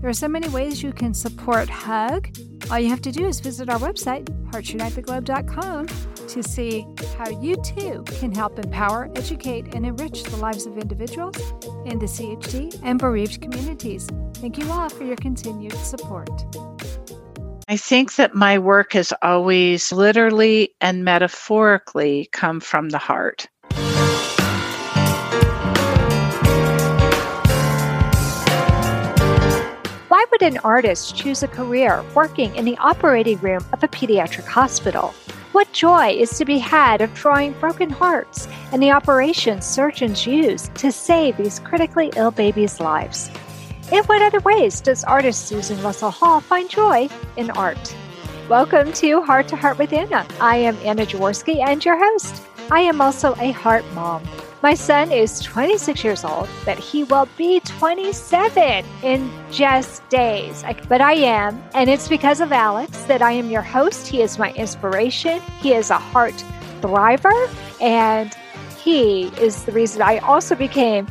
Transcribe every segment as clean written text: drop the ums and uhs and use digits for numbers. There are so many ways you can support HUG. All you have to do is visit our website, heartsunitetheglobe.com, to see how you too can help empower, educate, and enrich the lives of individuals in the CHD and bereaved communities. Thank you all for your continued support. I think that my work has always literally and metaphorically come from the heart. Why would an artist choose a career working in the operating room of a pediatric hospital? What joy is to be had of drawing broken hearts and the operations surgeons use to save these critically ill babies' lives? In what other ways does artist Susan Russell Hall find joy in art? Welcome to Heart with Anna. I am Anna Jaworski and your host. I am also a heart mom. My son is 26 years old, but he will be 27 in just days. But I am, and it's because of Alex that I am your host. He is my inspiration. He is a heart thriver, and he is the reason I also became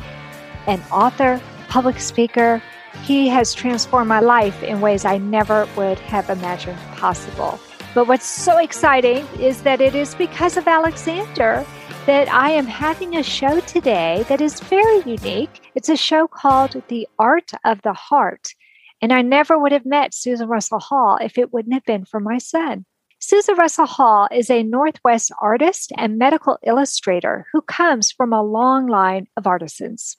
an author, public speaker. He has transformed my life in ways I never would have imagined possible. But what's so exciting is that it is because of Alexander that I am having a show today that is very unique. It's a show called The Art of the Heart. And I never would have met Susan Russell Hall if it wouldn't have been for my son. Susan Russell Hall is a Northwest artist and medical illustrator who comes from a long line of artisans.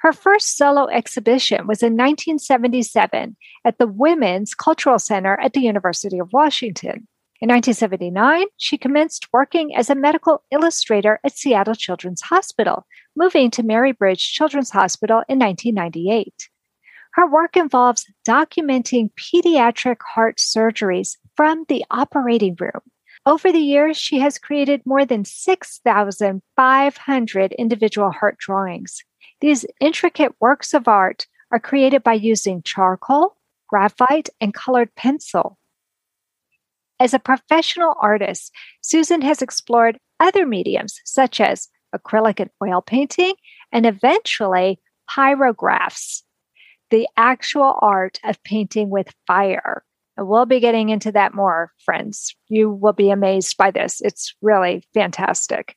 Her first solo exhibition was in 1977 at the Women's Cultural Center at the University of Washington. In 1979, she commenced working as a medical illustrator at Seattle Children's Hospital, moving to Mary Bridge Children's Hospital in 1998. Her work involves documenting pediatric heart surgeries from the operating room. Over the years, she has created more than 6,500 individual heart drawings. These intricate works of art are created by using charcoal, graphite, and colored pencil. As a professional artist, Susan has explored other mediums such as acrylic and oil painting and eventually pyrographs, the actual art of painting with fire. And we'll be getting into that more, friends. You will be amazed by this. It's really fantastic.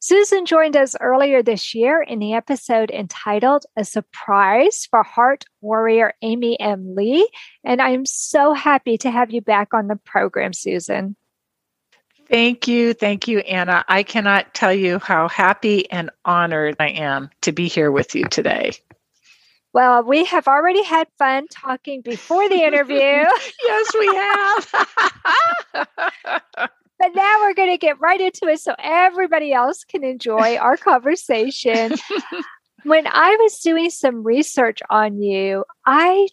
Susan joined us earlier this year in the episode entitled A Surprise for Heart Warrior Amy M. Le, and I'm so happy to have you back on the program, Susan. Thank you. Thank you, Anna. I cannot tell you how happy and honored I am to be here with you today. Well, we have already had fun talking before the interview. Yes, we have. But now we're going to get right into it so everybody else can enjoy our conversation. When I was doing some research on you, I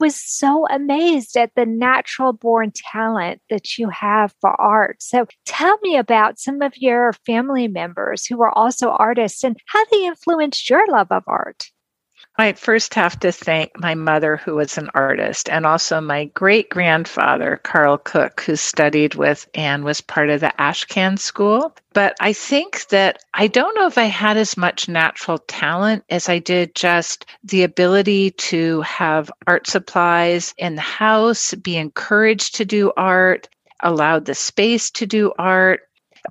was so amazed at the natural born talent that you have for art. So tell me about some of your family members who are also artists and how they influenced your love of art. I first have to thank my mother, who was an artist, and also my great-grandfather, Carl Cook, who studied with and was part of the Ashcan School. But I think that I don't know if I had as much natural talent as I did just the ability to have art supplies in the house, be encouraged to do art, allowed the space to do art.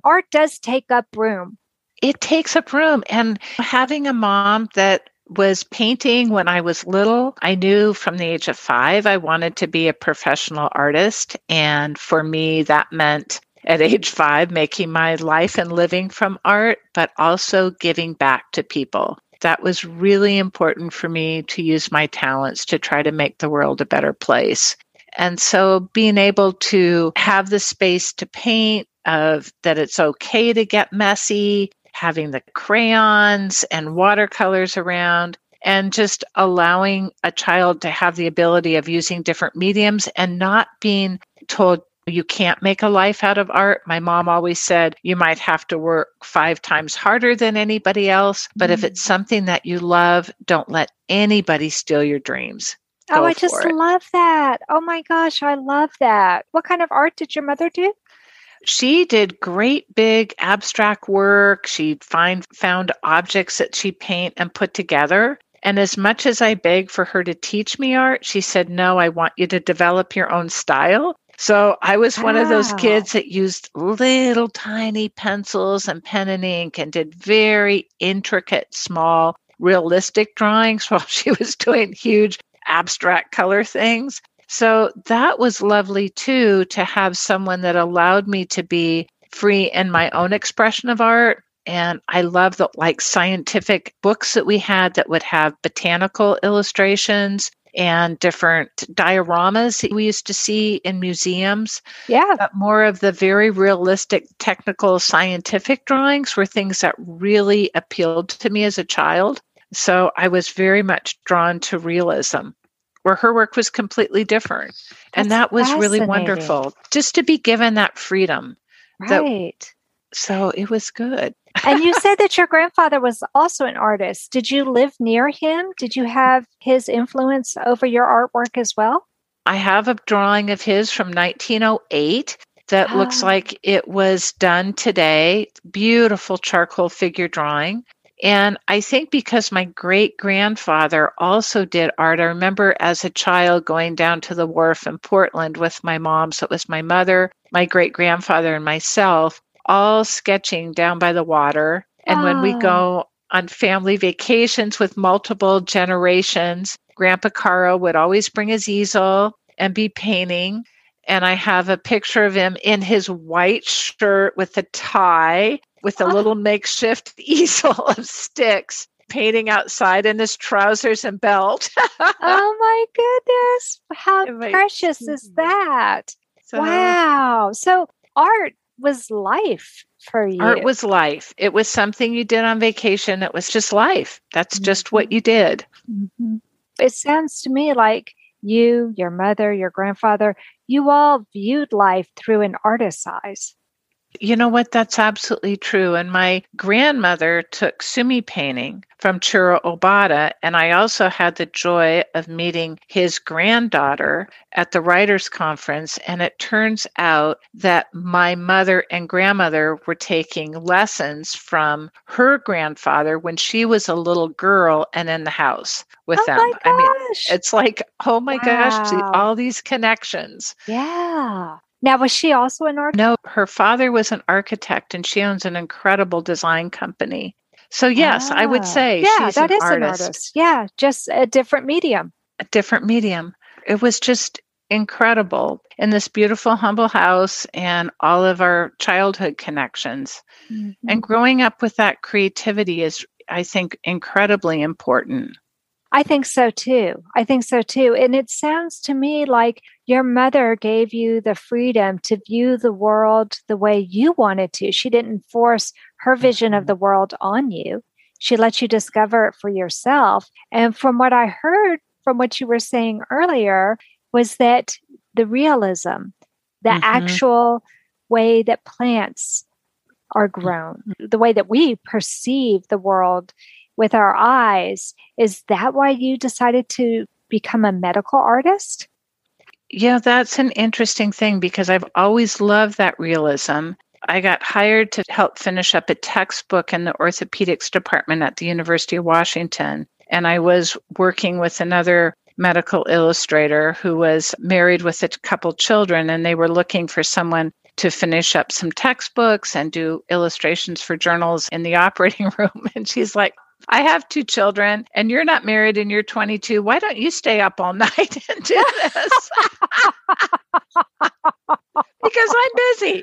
Art does take up room. It takes up room. And having a mom that was painting when I was little. I knew from the age of 5 I wanted to be a professional artist. And for me, that meant at age 5 making my life and living from art, but also giving back to people. That was really important for me to use my talents to try to make the world a better place. And so being able to have the space to paint, of that it's okay to get messy, having the crayons and watercolors around, and just allowing a child to have the ability of using different mediums and not being told, you can't make a life out of art. My mom always said, you might have to work 5 times harder than anybody else. But if it's something that you love, don't let anybody steal your dreams. Go I just love that. Oh my gosh, I love that. What kind of art did your mother do? She did great big abstract work. She found objects that she paint and put together. And as much as I begged for her to teach me art, she said, no, I want you to develop your own style. So I was one of those kids that used little tiny pencils and pen and ink and did very intricate, small, realistic drawings while she was doing huge abstract color things. So that was lovely too, to have someone that allowed me to be free in my own expression of art. And I love the scientific books that we had that would have botanical illustrations and different dioramas that we used to see in museums. Yeah. But more of the very realistic, technical, scientific drawings were things that really appealed to me as a child. So I was very much drawn to realism, where her work was completely different. And that was really wonderful, just to be given that freedom. Right. So it was good. And you said that your grandfather was also an artist. Did you live near him? Did you have his influence over your artwork as well? I have a drawing of his from 1908 that looks like it was done today. Beautiful charcoal figure drawing. And I think because my great-grandfather also did art, I remember as a child going down to the wharf in Portland with my mom. So it was my mother, my great-grandfather, and myself, all sketching down by the water. And when we go on family vacations with multiple generations, Grandpa Caro would always bring his easel and be painting. And I have a picture of him in his white shirt with a tie, with a little makeshift easel of sticks, painting outside in his trousers and belt. Oh my goodness. How precious is that? Wow. So art was life for you. Art was life. It was something you did on vacation. It was just life. That's just what you did. Mm-hmm. It sounds to me like you, your mother, your grandfather, you all viewed life through an artist's eyes. You know what? That's absolutely true. And my grandmother took sumi painting from Chura Obata. And I also had the joy of meeting his granddaughter at the writers' conference. And it turns out that my mother and grandmother were taking lessons from her grandfather when she was a little girl and in the house with them. My gosh. I mean, it's like, oh my gosh, all these connections. Yeah. Now, was she also an architect? No, her father was an architect, and she owns an incredible design company. So yes, I would say she's an artist. Yeah, that is an artist. Yeah, just a different medium. A different medium. It was just incredible in this beautiful, humble house and all of our childhood connections. Mm-hmm. And growing up with that creativity is, I think, incredibly important. I think so too. And it sounds to me like your mother gave you the freedom to view the world the way you wanted to. She didn't force her vision of the world on you. She let you discover it for yourself. And from what I heard from what you were saying earlier was that the realism, the actual way that plants are grown, the way that we perceive the world with our eyes. Is that why you decided to become a medical artist? Yeah, that's an interesting thing because I've always loved that realism. I got hired to help finish up a textbook in the orthopedics department at the University of Washington. And I was working with another medical illustrator who was married with a couple children, and they were looking for someone to finish up some textbooks and do illustrations for journals in the operating room. And she's like, I have 2 children and you're not married and you're 22. Why don't you stay up all night and do this? Because I'm busy.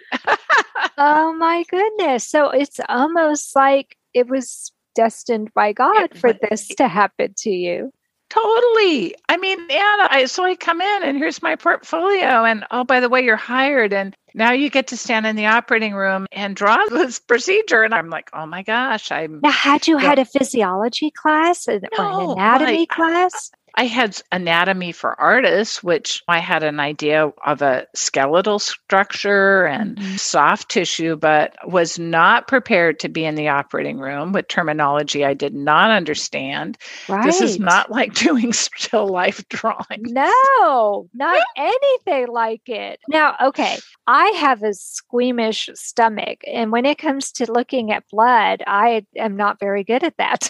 Oh my goodness. So it's almost like it was destined by God for this to happen to you. Totally. I mean, Anna, so I come in and here's my portfolio and, oh, by the way, you're hired. And now you get to stand in the operating room and draw this procedure. And I'm like, oh my gosh. Now, had you had a physiology class or an anatomy class? I had anatomy for artists, which I had an idea of a skeletal structure and soft tissue, but was not prepared to be in the operating room with terminology I did not understand. Right. This is not like doing still life drawing. No, not anything like it. Now, okay, I have a squeamish stomach, and when it comes to looking at blood, I am not very good at that.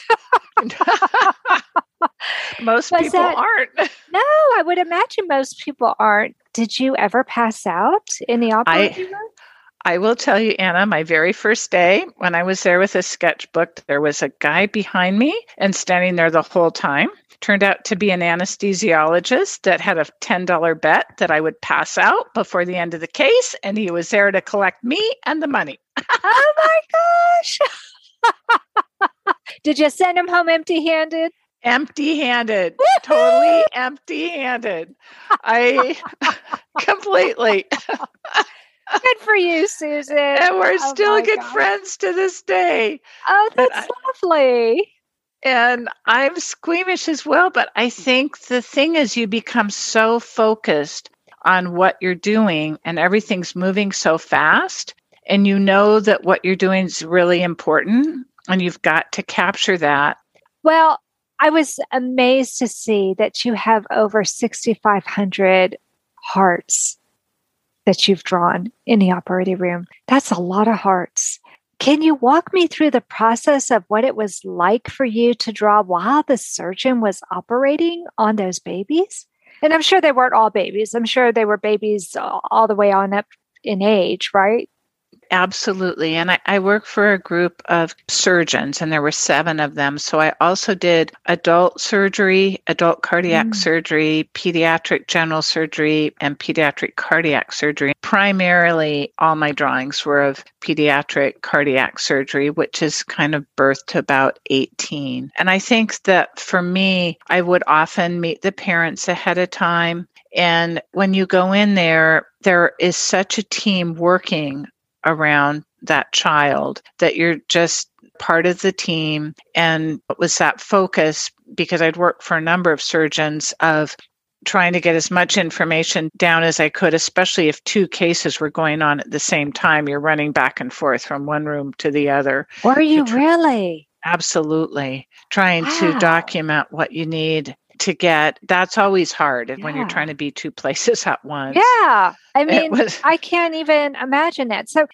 Most people aren't. No, I would imagine most people aren't. Did you ever pass out in the operating room? I will tell you, Anna, my very first day when I was there with a sketchbook, there was a guy behind me and standing there the whole time. Turned out to be an anesthesiologist that had a $10 bet that I would pass out before the end of the case. And he was there to collect me and the money. Oh my gosh. Did you send him home empty-handed? Empty-handed. Woo-hoo! Totally empty-handed. I completely. Good for you, Susan. And we're still good friends to this day. Oh, that's lovely. And I'm squeamish as well, but I think the thing is you become so focused on what you're doing and everything's moving so fast, and you know that what you're doing is really important, and you've got to capture that. Well, I was amazed to see that you have over 6,500 hearts that you've drawn in the operating room. That's a lot of hearts. Can you walk me through the process of what it was like for you to draw while the surgeon was operating on those babies? And I'm sure they weren't all babies. I'm sure they were babies all the way on up in age, right? Absolutely. And I work for a group of surgeons, and there were 7 of them. So I also did adult surgery, adult cardiac surgery, pediatric general surgery, and pediatric cardiac surgery. Primarily, all my drawings were of pediatric cardiac surgery, which is kind of birth to about 18. And I think that for me, I would often meet the parents ahead of time. And when you go in there, there is such a team working around that child that you're just part of the team. And it was that focus, because I'd worked for a number of surgeons, of trying to get as much information down as I could, especially if 2 cases were going on at the same time. You're running back and forth from one room to the other. Were you really? Absolutely. Trying to document what you need to get. That's always hard when you're trying to be 2 places at once. Yeah. I mean, I can't even imagine that. So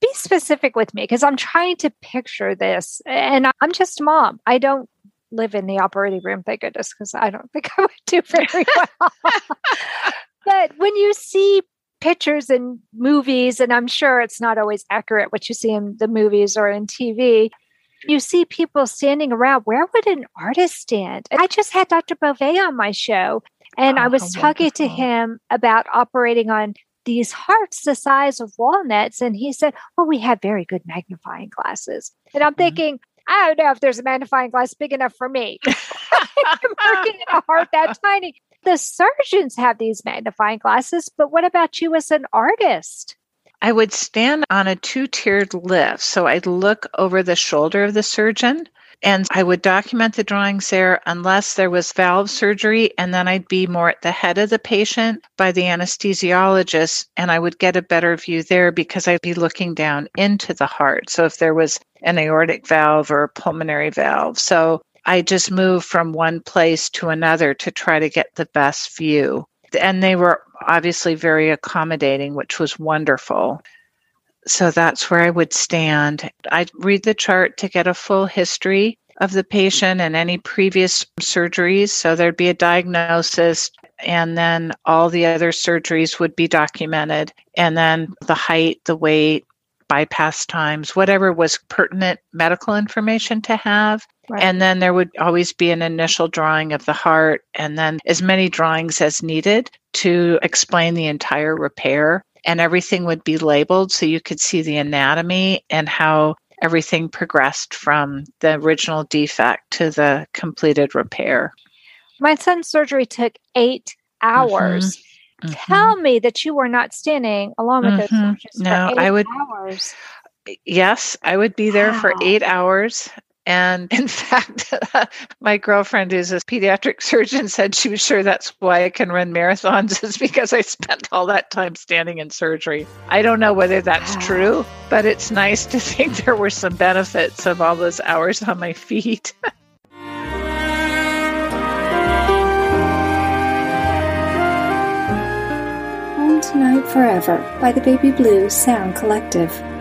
be specific with me, because I'm trying to picture this, and I'm just a mom. I don't live in the operating room, thank goodness, because I don't think I would do very well. But when you see pictures in movies, and I'm sure it's not always accurate what you see in the movies or in TV, you see people standing around. Where would an artist stand? I just had Dr. Beauvais on my show, and I was talking to him about operating on these hearts the size of walnuts. And he said, well, we have very good magnifying glasses. And I'm thinking, I don't know if there's a magnifying glass big enough for me. I'm working in a heart that tiny. The surgeons have these magnifying glasses, but what about you as an artist? I would stand on a 2-tiered lift. So I'd look over the shoulder of the surgeon, and I would document the drawings there unless there was valve surgery. And then I'd be more at the head of the patient by the anesthesiologist, and I would get a better view there because I'd be looking down into the heart. So if there was an aortic valve or a pulmonary valve. So I just moved from one place to another to try to get the best view. And they were obviously very accommodating, which was wonderful. So that's where I would stand. I'd read the chart to get a full history of the patient and any previous surgeries. So there'd be a diagnosis, and then all the other surgeries would be documented. And then the height, the weight, bypass times, whatever was pertinent medical information to have. Right. And then there would always be an initial drawing of the heart, and then as many drawings as needed to explain the entire repair. And everything would be labeled so you could see the anatomy and how everything progressed from the original defect to the completed repair. My son's surgery took 8 hours. tell me that you were not standing along with those soldiers for 8 hours. Yes, I would be there for 8 hours. And in fact, my girlfriend, who's a pediatric surgeon, said she was sure that's why I can run marathons, is because I spent all that time standing in surgery. I don't know whether that's true, but it's nice to think there were some benefits of all those hours on my feet. Home Tonight Forever by the Baby Blue Sound Collective.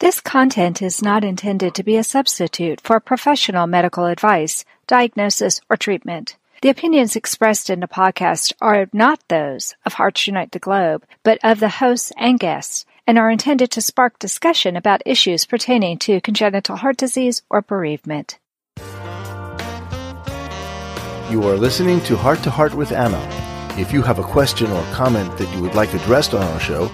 This content is not intended to be a substitute for professional medical advice, diagnosis, or treatment. The opinions expressed in the podcast are not those of Hearts Unite the Globe, but of the hosts and guests, and are intended to spark discussion about issues pertaining to congenital heart disease or bereavement. You are listening to Heart with Anna. If you have a question or comment that you would like addressed on our show,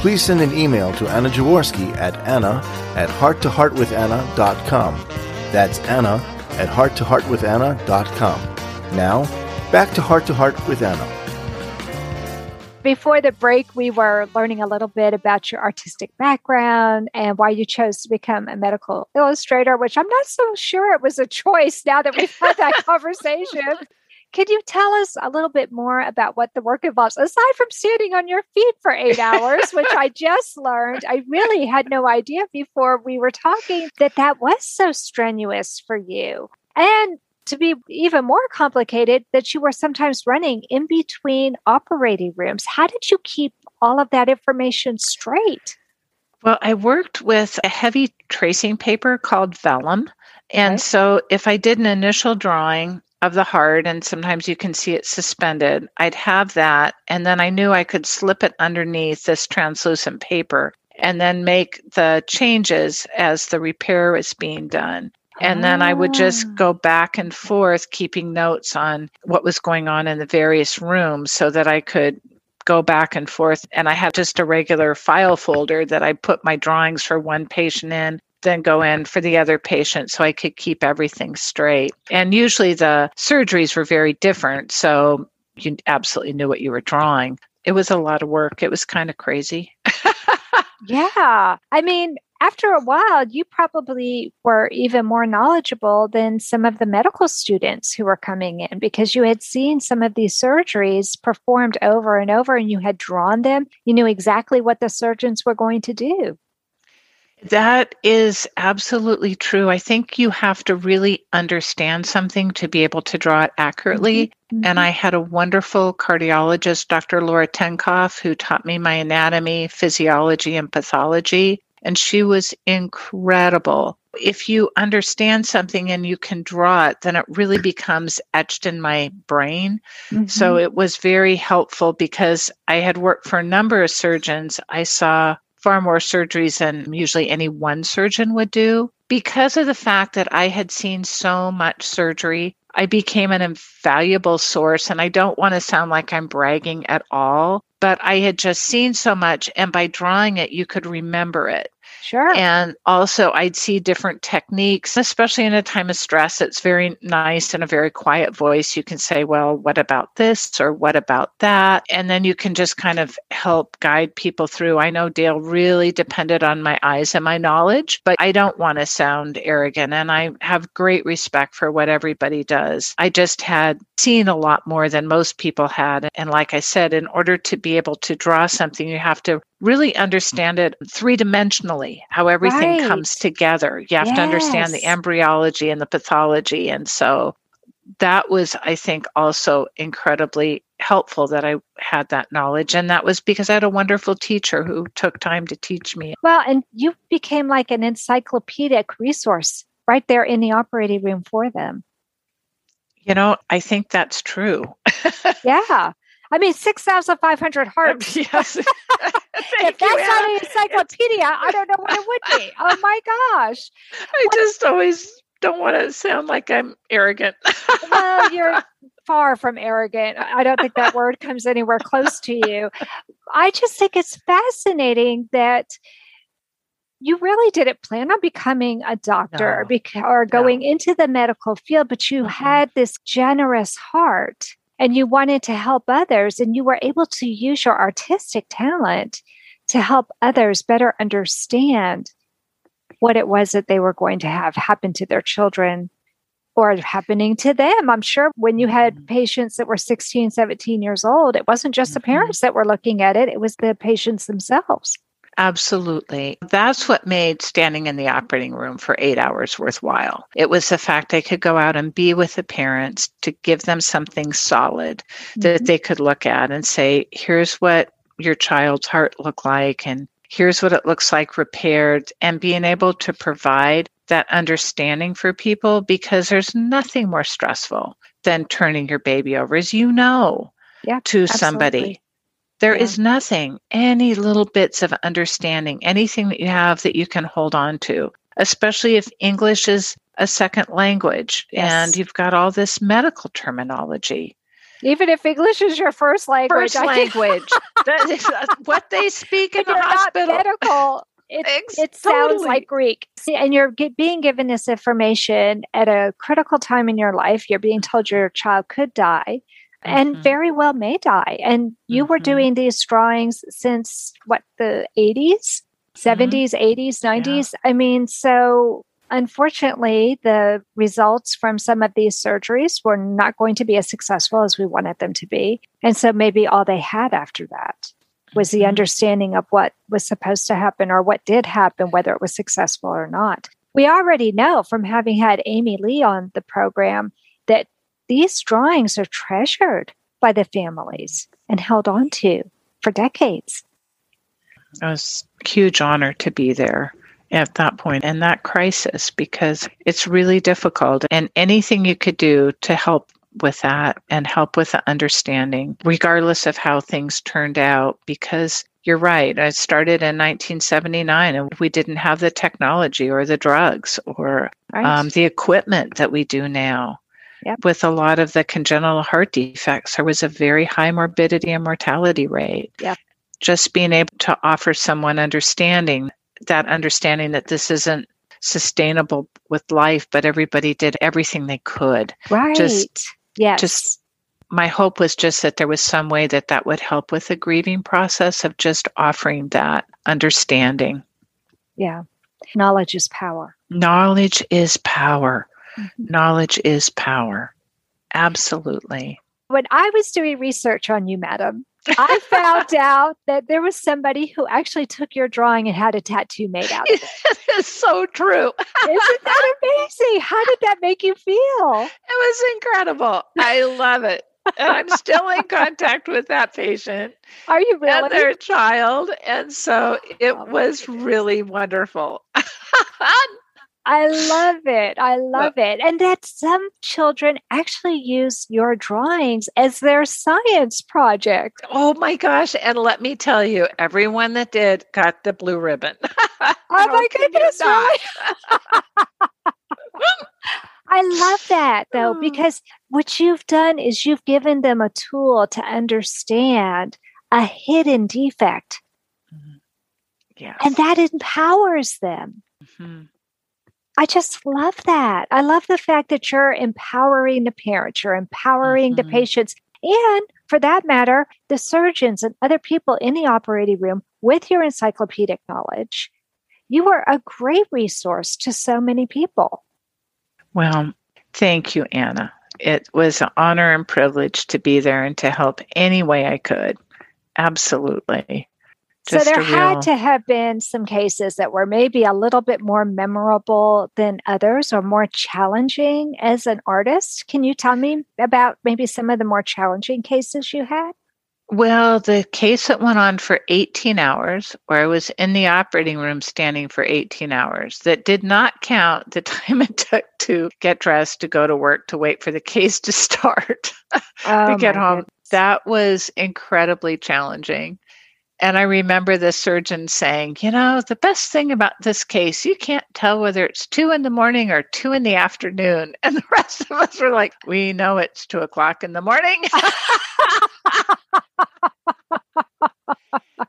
please send an email to Anna Jaworski at anna@hearttoheartwithanna.com. That's anna@hearttoheartwithanna.com. Now, back to Heart with Anna. Before the break, we were learning a little bit about your artistic background and why you chose to become a medical illustrator, which I'm not so sure it was a choice now that we've had that conversation. Could you tell us a little bit more about what the work involves, aside from standing on your feet for 8 hours, which I just learned? I really had no idea before we were talking that that was so strenuous for you. And to be even more complicated, that you were sometimes running in between operating rooms. How did you keep all of that information straight? Well, I worked with a heavy tracing paper called vellum. And so if I did an initial drawing of the heart, and sometimes you can see it suspended, I'd have that, and then I knew I could slip it underneath this translucent paper and then make the changes as the repair was being done. And then I would just go back and forth, keeping notes on what was going on in the various rooms so that I could go back and forth. And I had just a regular file folder that I put my drawings for one patient in, then go in for the other patient so I could keep everything straight. And usually the surgeries were very different, so you absolutely knew what you were drawing. It was a lot of work. It was kind of crazy. Yeah. I mean, after a while, you probably were even more knowledgeable than some of the medical students who were coming in, because you had seen some of these surgeries performed over and over, and you had drawn them. You knew exactly what the surgeons were going to do. That is absolutely true. I think you have to really understand something to be able to draw it accurately. And I had a wonderful cardiologist, Dr. Laura Tenkoff, who taught me my anatomy, physiology, and pathology. And she was incredible. If you understand something and you can draw it, then it really becomes etched in my brain. So it was very helpful, because I had worked for a number of surgeons. I saw far more surgeries than usually any one surgeon would do. Because of the fact that I had seen so much surgery, I became an invaluable source. And I don't want to sound like I'm bragging at all, but I had just seen so much. And by drawing it, you could remember it. Sure. And also I'd see different techniques, especially in a time of stress. It's very nice in a very quiet voice. You can say, well, what about this or what about that? And then you can just kind of help guide people through. I know Dale really depended on my eyes and my knowledge, but I don't want to sound arrogant. And I have great respect for what everybody does. I just had seen a lot more than most people had. And like I said, in order to be able to draw something, you have to really understand it three-dimensionally, how everything comes together. You have to understand the embryology and the pathology. And so that was, I think, also incredibly helpful that I had that knowledge. And that was because I had a wonderful teacher who took time to teach me. Well, and you became like an encyclopedic resource right there in the operating room for them. You know, I think that's true. Yeah. I mean, 6,500 hearts. Yes. If that's not an encyclopedia, I don't know what it would be. Oh, my gosh. I just always don't want to sound like I'm arrogant. Well, you're far from arrogant. I don't think that word comes anywhere close to you. I just think it's fascinating that you really didn't plan on becoming a doctor or going into the medical field, but you had this generous heart and you wanted to help others, and you were able to use your artistic talent to help others better understand what it was that they were going to have happen to their children or happening to them. I'm sure when you had patients that were 16, 17 years old, it wasn't just the parents that were looking at it. It was the patients themselves. Absolutely. That's what made standing in the operating room for 8 hours worthwhile. It was the fact I could go out and be with the parents to give them something solid that they could look at and say, here's what your child's heart looked like, and here's what it looks like repaired, and being able to provide that understanding for people, because there's nothing more stressful than turning your baby over, as you know, to somebody. There is nothing, any little bits of understanding, anything that you have that you can hold on to, especially if English is a second language and you've got all this medical terminology. Even if English is your first language. That is what they speak in the hospital. Not medical. It sounds like Greek. And you're being given this information at a critical time in your life. You're being told your child could die. And very well may die. And you were doing these drawings since, the 80s, 70s, 80s, 90s? Yeah. I mean, so unfortunately, the results from some of these surgeries were not going to be as successful as we wanted them to be. And so maybe all they had after that was the understanding of what was supposed to happen or what did happen, whether it was successful or not. We already know from having had Amy Le on the program that these drawings are treasured by the families and held on to for decades. It was a huge honor to be there at that point and that crisis, because it's really difficult. And anything you could do to help with that and help with the understanding, regardless of how things turned out, because you're right. I started in 1979 and we didn't have the technology or the drugs or the equipment that we do now. Yep. With a lot of the congenital heart defects, there was a very high morbidity and mortality rate. Yep. Just being able to offer someone understanding that this isn't sustainable with life, but everybody did everything they could. Right. Just my hope was just that there was some way that would help with the grieving process of just offering that understanding. Yeah. Knowledge is power. Knowledge is power. Mm-hmm. Knowledge is power. Absolutely. When I was doing research on you, madam, I found out that there was somebody who actually took your drawing and had a tattoo made out of it. It's so true. Isn't that amazing? How did that make you feel? It was incredible. I love it. And I'm still in contact with that patient. Are you really? And their child. And so it was really wonderful. I love it. I love it. And that some children actually use your drawings as their science project. Oh my gosh. And let me tell you, everyone that did got the blue ribbon. Oh my goodness. Really? I love that though, because what you've done is you've given them a tool to understand a hidden defect. Yes. And that empowers them. Mm-hmm. I just love that. I love the fact that you're empowering the parents, you're empowering the patients, and for that matter, the surgeons and other people in the operating room with your encyclopedic knowledge. You are a great resource to so many people. Well, thank you, Anna. It was an honor and privilege to be there and to help any way I could. Absolutely. Just so there had to have been some cases that were maybe a little bit more memorable than others or more challenging as an artist. Can you tell me about maybe some of the more challenging cases you had? Well, the case that went on for 18 hours, or I was in the operating room standing for 18 hours, that did not count the time it took to get dressed, to go to work, to wait for the case to start, to get home. Goodness. That was incredibly challenging. And I remember the surgeon saying, you know, the best thing about this case, you can't tell whether it's 2 a.m. or 2 p.m. And the rest of us were like, we know it's 2:00 a.m.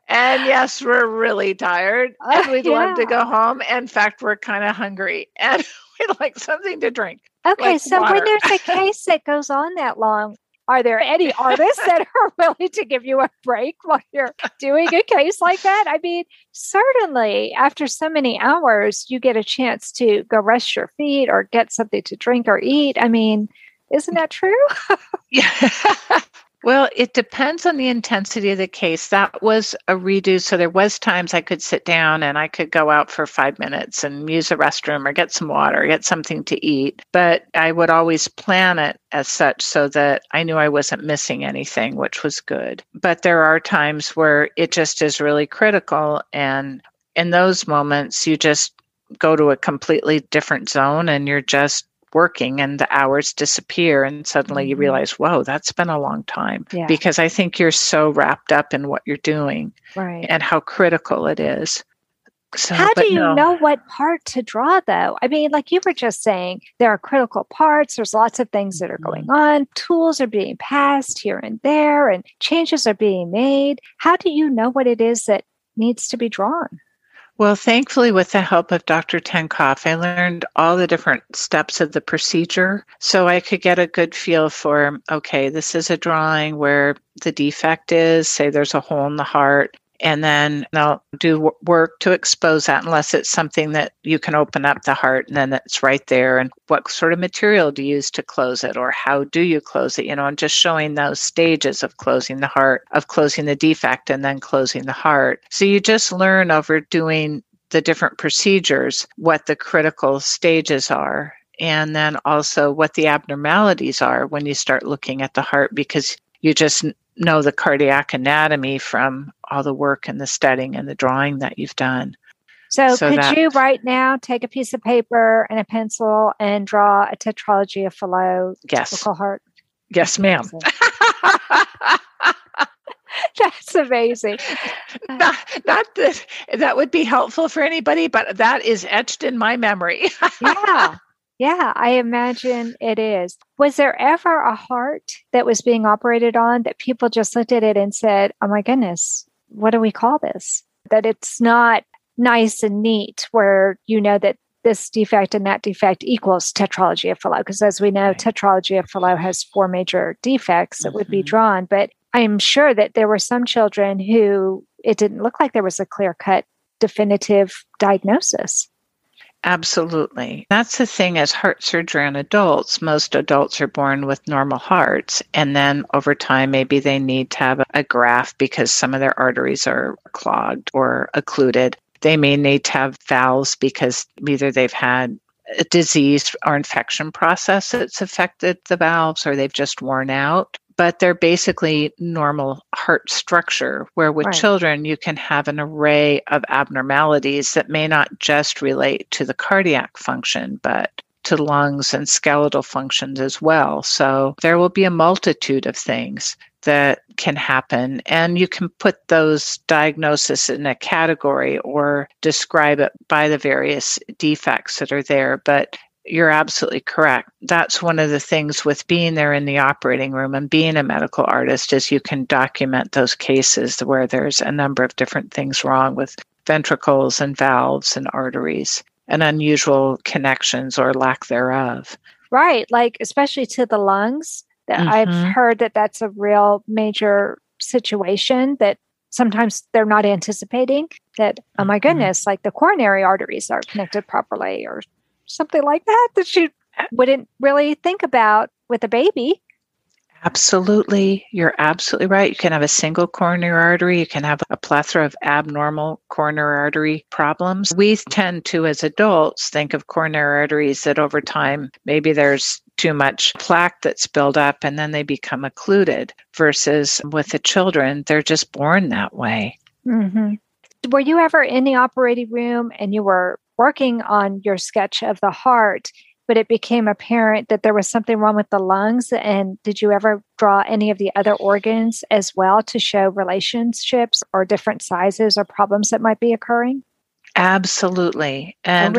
And yes, we're really tired and we'd love to go home. In fact, we're kind of hungry and we'd like something to drink. Okay. Like so water. When there's a case that goes on that long, are there any artists that are willing to give you a break while you're doing a case like that? I mean, certainly after so many hours, you get a chance to go rest your feet or get something to drink or eat. I mean, isn't that true? Yeah. Well, it depends on the intensity of the case. That was a redo. So there was times I could sit down and I could go out for 5 minutes and use a restroom or get some water, or get something to eat. But I would always plan it as such so that I knew I wasn't missing anything, which was good. But there are times where it just is really critical. And in those moments, you just go to a completely different zone and you're just working and the hours disappear and suddenly you realize, whoa, that's been a long time because I think you're so wrapped up in what you're doing and how critical it is. So, how do you know what part to draw though? I mean, like you were just saying, there are critical parts. There's lots of things that are going on. Tools are being passed here and there and changes are being made. How do you know what it is that needs to be drawn? Well, thankfully, with the help of Dr. Tenkoff, I learned all the different steps of the procedure. So I could get a good feel for, okay, this is a drawing where the defect is, say there's a hole in the heart, and then they'll do work to expose that unless it's something that you can open up the heart and then it's right there. And what sort of material do you use to close it or how do you close it? You know, and just showing those stages of closing the heart, of closing the defect and then closing the heart. So you just learn over doing the different procedures what the critical stages are and then also what the abnormalities are when you start looking at the heart because you just know the cardiac anatomy from all the work and the studying and the drawing that you've done. So could you right now take a piece of paper and a pencil and draw a tetralogy of Fallot? Yes. Typical heart? Yes, ma'am. That's amazing. Not that that would be helpful for anybody, but that is etched in my memory. Yeah, I imagine it is. Was there ever a heart that was being operated on that people just looked at it and said, oh my goodness, what do we call this? That it's not nice and neat where you know that this defect and that defect equals tetralogy of Fallot. Because as we know, tetralogy of Fallot has 4 major defects that would be drawn. But I'm sure that there were some children who it didn't look like there was a clear-cut definitive diagnosis. Absolutely. That's the thing as heart surgery on adults. Most adults are born with normal hearts. And then over time, maybe they need to have a graft because some of their arteries are clogged or occluded. They may need to have valves because either they've had a disease or infection process that's affected the valves or they've just worn out. But they're basically normal heart structure, where with children, you can have an array of abnormalities that may not just relate to the cardiac function, but to lungs and skeletal functions as well. So there will be a multitude of things that can happen. And you can put those diagnoses in a category or describe it by the various defects that are there. But you're absolutely correct. That's one of the things with being there in the operating room and being a medical artist is you can document those cases where there's a number of different things wrong with ventricles and valves and arteries and unusual connections or lack thereof. Right. Like, especially to the lungs. I've heard that that's a real major situation that sometimes they're not anticipating that, oh my goodness, like the coronary arteries aren't connected properly or something like that you wouldn't really think about with a baby. Absolutely. You're absolutely right. You can have a single coronary artery. You can have a plethora of abnormal coronary artery problems. We tend to, as adults, think of coronary arteries that over time, maybe there's too much plaque that's built up and then they become occluded, versus with the children, they're just born that way. Mm-hmm. Were you ever in the operating room and you were working on your sketch of the heart, but it became apparent that there was something wrong with the lungs? And did you ever draw any of the other organs as well to show relationships or different sizes or problems that might be occurring? Absolutely. And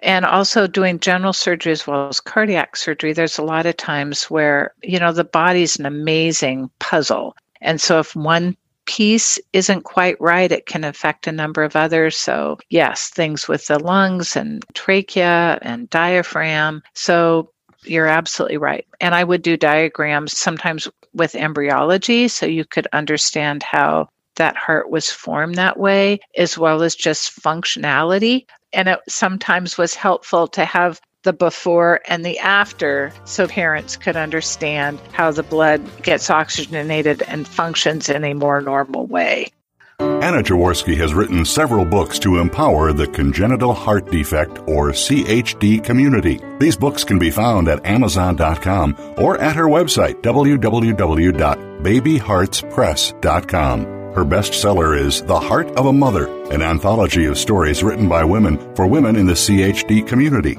and also doing general surgery as well as cardiac surgery, there's a lot of times where, you know, the body's an amazing puzzle. And so if one piece isn't quite right, it can affect a number of others. So yes, things with the lungs and trachea and diaphragm. So you're absolutely right. And I would do diagrams sometimes with embryology, so you could understand how that heart was formed that way, as well as just functionality. And it sometimes was helpful to have the before and the after, so parents could understand how the blood gets oxygenated and functions in a more normal way. Anna Jaworski has written several books to empower the congenital heart defect, or CHD, community. These books can be found at Amazon.com or at her website, www.babyheartspress.com. Her bestseller is The Heart of a Mother, an anthology of stories written by women for women in the CHD community.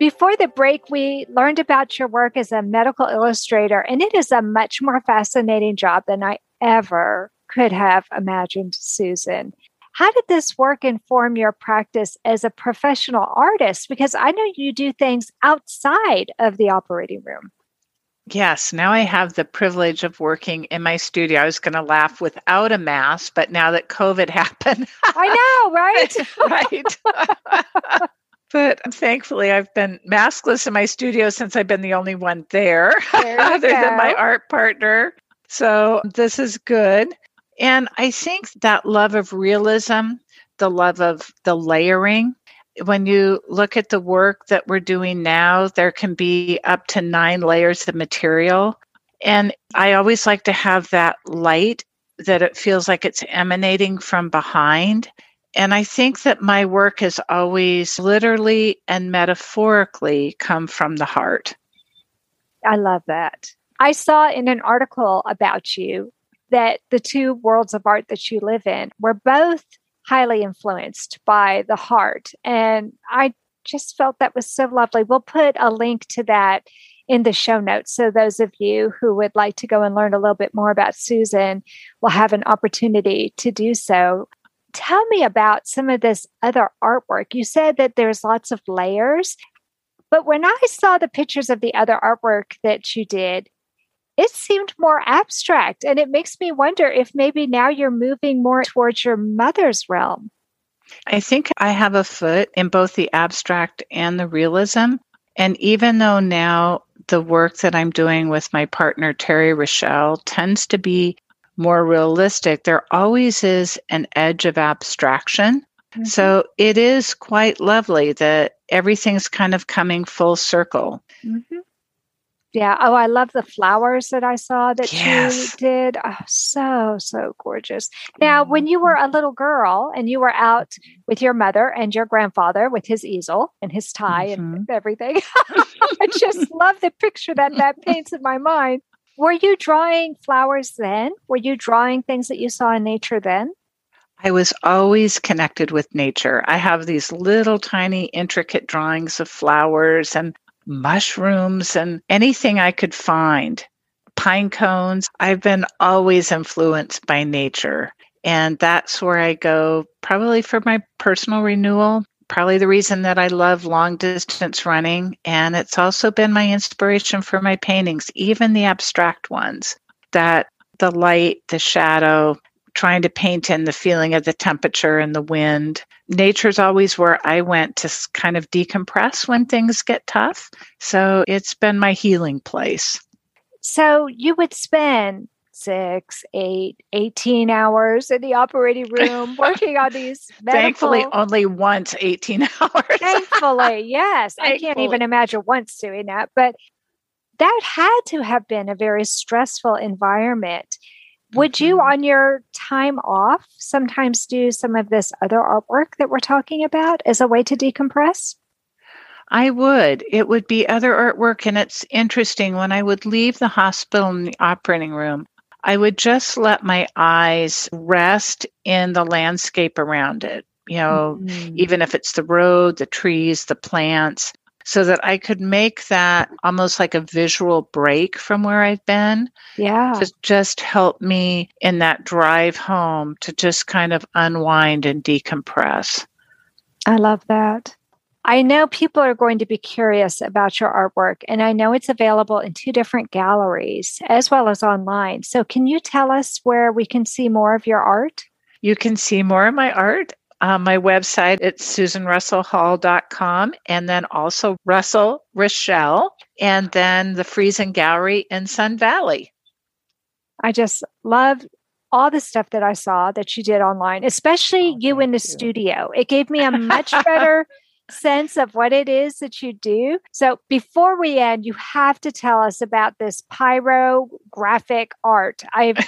Before the break, we learned about your work as a medical illustrator, and it is a much more fascinating job than I ever could have imagined, Susan. How did this work inform your practice as a professional artist? Because I know you do things outside of the operating room. Yes, now I have the privilege of working in my studio. I was going to laugh without a mask, but now that COVID happened. I know, right? Right. But thankfully, I've been maskless in my studio since I've been the only one there, other than my art partner. So this is good. And I think that love of realism, the love of the layering, when you look at the work that we're doing now, there can be up to 9 layers of material. And I always like to have that light that it feels like it's emanating from behind. And I think that my work has always literally and metaphorically come from the heart. I love that. I saw in an article about you that the two worlds of art that you live in were both highly influenced by the heart. And I just felt that was so lovely. We'll put a link to that in the show notes, so those of you who would like to go and learn a little bit more about Susan will have an opportunity to do so. Tell me about some of this other artwork. You said that there's lots of layers, but when I saw the pictures of the other artwork that you did, it seemed more abstract, and it makes me wonder if maybe now you're moving more towards your mother's realm. I think I have a foot in both the abstract and the realism. And even though now the work that I'm doing with my partner, Terry Rochelle, tends to be more realistic, there always is an edge of abstraction. Mm-hmm. So it is quite lovely that everything's kind of coming full circle. Mm-hmm. Yeah. Oh, I love the flowers that I saw that you did. Oh, so gorgeous. Now, when you were a little girl and you were out with your mother and your grandfather with his easel and his tie and everything, I just love the picture that paints in my mind. Were you drawing flowers then? Were you drawing things that you saw in nature then? I was always connected with nature. I have these little tiny intricate drawings of flowers and mushrooms and anything I could find. pine cones. I've been always influenced by nature. And that's where I go probably for my personal renewal, probably the reason that I love long distance running. And it's also been my inspiration for my paintings, even the abstract ones, that the light, the shadow, trying to paint in the feeling of the temperature and the wind. Nature's always where I went to kind of decompress when things get tough. So it's been my healing place. So you would spend 18 hours in the operating room working on these medical... Thankfully, only once 18 hours. Thankfully, yes. Thankfully. I can't even imagine once doing that. But that had to have been a very stressful environment. Would you, on your time off, sometimes do some of this other artwork that we're talking about as a way to decompress? I would. It would be other artwork. And it's interesting, when I would leave the hospital in the operating room, I would just let my eyes rest in the landscape around it, you know, even if it's the road, the trees, the plants, so that I could make that almost like a visual break from where I've been. Yeah. To just help me in that drive home to just kind of unwind and decompress. I love that. I know people are going to be curious about your artwork, and I know it's available in 2 different galleries as well as online. So can you tell us where we can see more of your art? You can see more of my art on my website. It's susanrussellhall.com, and then also Rochelle, and then the Friesen Gallery in Sun Valley. I just love all the stuff that I saw that you did online, especially you in the studio. It gave me a much better sense of what it is that you do. So before we end, you have to tell us about this pyrographic art. I've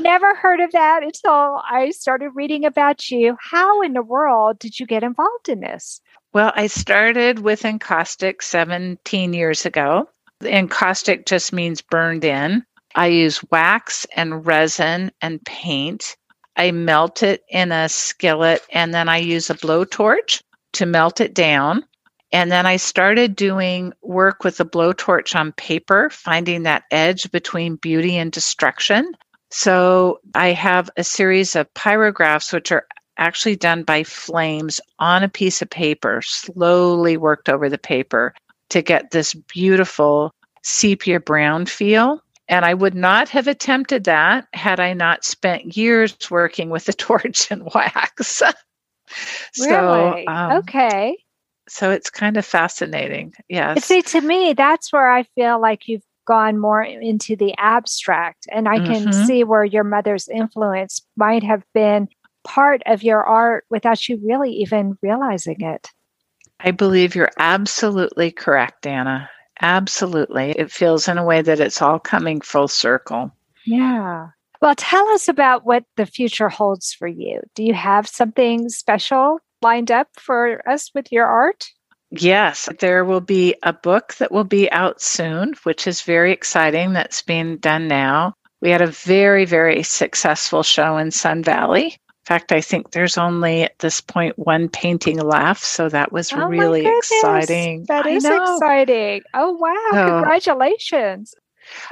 never heard of that until I started reading about you. How in the world did you get involved in this? Well, I started with encaustic 17 years ago. Encaustic just means burned in. I use wax and resin and paint. I melt it in a skillet, and then I use a blowtorch to melt it down. And then I started doing work with a blowtorch on paper, finding that edge between beauty and destruction. So I have a series of pyrographs, which are actually done by flames on a piece of paper, slowly worked over the paper to get this beautiful sepia brown feel. And I would not have attempted that had I not spent years working with a torch and wax. Really? So, okay. So it's kind of fascinating. Yes. See, to me, that's where I feel like you've gone more into the abstract, and I can see where your mother's influence might have been part of your art without you really even realizing it. I believe you're absolutely correct, Anna. Absolutely. It feels in a way that it's all coming full circle. Yeah. Well, tell us about what the future holds for you. Do you have something special lined up for us with your art? Yes, there will be a book that will be out soon, which is very exciting. That's being done now. We had a very, very successful show in Sun Valley. In fact, I think there's only at this point 1 painting left. So that was really exciting. That is exciting. Oh, wow. So, congratulations.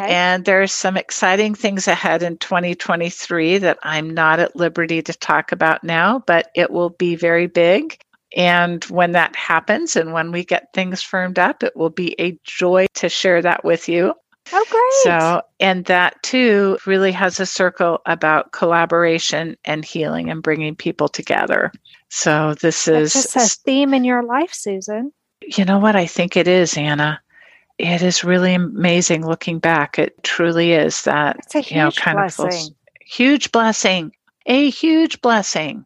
Okay. And there's some exciting things ahead in 2023 that I'm not at liberty to talk about now, but it will be very big. And when that happens and when we get things firmed up, it will be a joy to share that with you. Oh, great. So, and that too really has a circle about collaboration and healing and bringing people together. So that's just a theme in your life, Susan. You know what? I think it is, Anna. It is really amazing looking back. It truly is that. It's a huge blessing. Huge blessing. A huge blessing.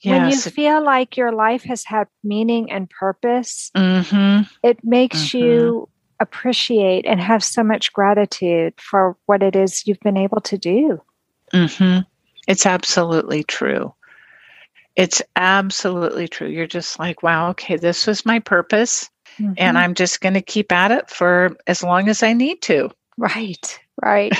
Yes. When you feel like your life has had meaning and purpose, it makes you appreciate and have so much gratitude for what it is you've been able to do. It's absolutely true. It's absolutely true. You're just like, wow, okay, this was my purpose. And I'm just going to keep at it for as long as I need to. Right, right.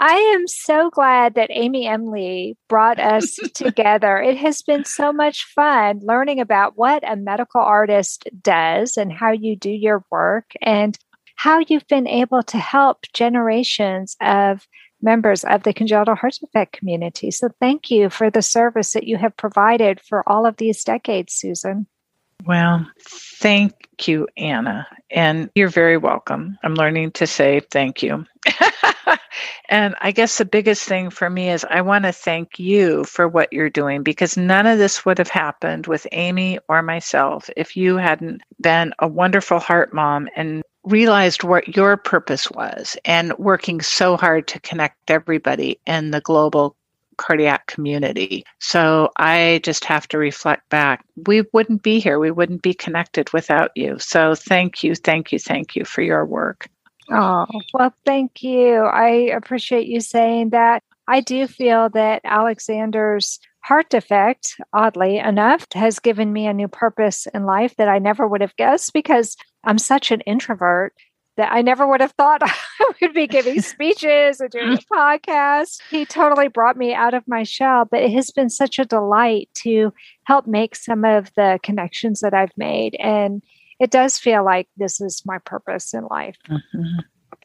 I am so glad that Amy M. Le brought us together. It has been so much fun learning about what a medical artist does and how you do your work and how you've been able to help generations of members of the congenital heart defect community. So thank you for the service that you have provided for all of these decades, Susan. Well, thank you, Anna. And you're very welcome. I'm learning to say thank you. And I guess the biggest thing for me is I want to thank you for what you're doing, because none of this would have happened with Amy or myself if you hadn't been a wonderful heart mom and realized what your purpose was and working so hard to connect everybody in the global cardiac community. So I just have to reflect back. We wouldn't be here. We wouldn't be connected without you. So thank you, thank you, thank you for your work. Oh, well, thank you. I appreciate you saying that. I do feel that Alexander's heart defect, oddly enough, has given me a new purpose in life that I never would have guessed, because I'm such an introvert that I never would have thought I would be giving speeches and doing a podcast. He totally brought me out of my shell, but it has been such a delight to help make some of the connections that I've made. And it does feel like this is my purpose in life. Mm-hmm.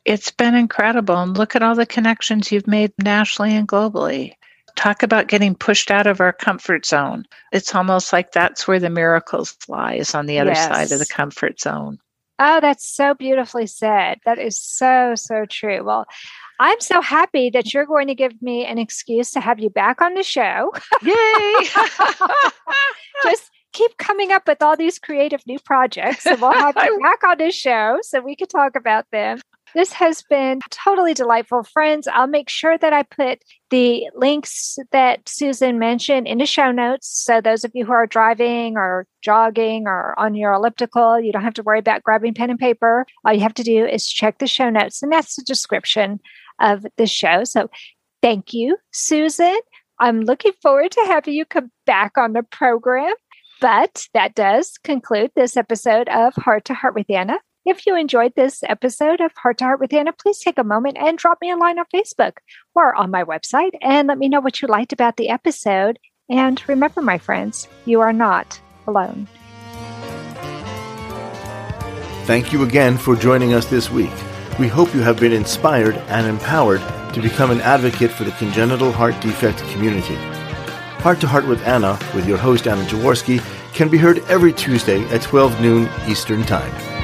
It's been incredible. And look at all the connections you've made nationally and globally. Talk about getting pushed out of our comfort zone. It's almost like that's where the miracles lie, is on the other side of the comfort zone. Oh, that's so beautifully said. That is so, so true. Well, I'm so happy that you're going to give me an excuse to have you back on the show. Yay! Just keep coming up with all these creative new projects, and we'll have you back on this show so we can talk about them. This has been totally delightful, friends. I'll make sure that I put the links that Susan mentioned in the show notes. So those of you who are driving or jogging or on your elliptical, you don't have to worry about grabbing pen and paper. All you have to do is check the show notes, and that's the description of the show. So thank you, Susan. I'm looking forward to having you come back on the program. But that does conclude this episode of Heart to Heart with Anna. If you enjoyed this episode of Heart to Heart with Anna, please take a moment and drop me a line on Facebook or on my website and let me know what you liked about the episode. And remember, my friends, you are not alone. Thank you again for joining us this week. We hope you have been inspired and empowered to become an advocate for the congenital heart defect community. Heart to Heart with Anna, with your host Anna Jaworski, can be heard every Tuesday at 12 noon Eastern Time.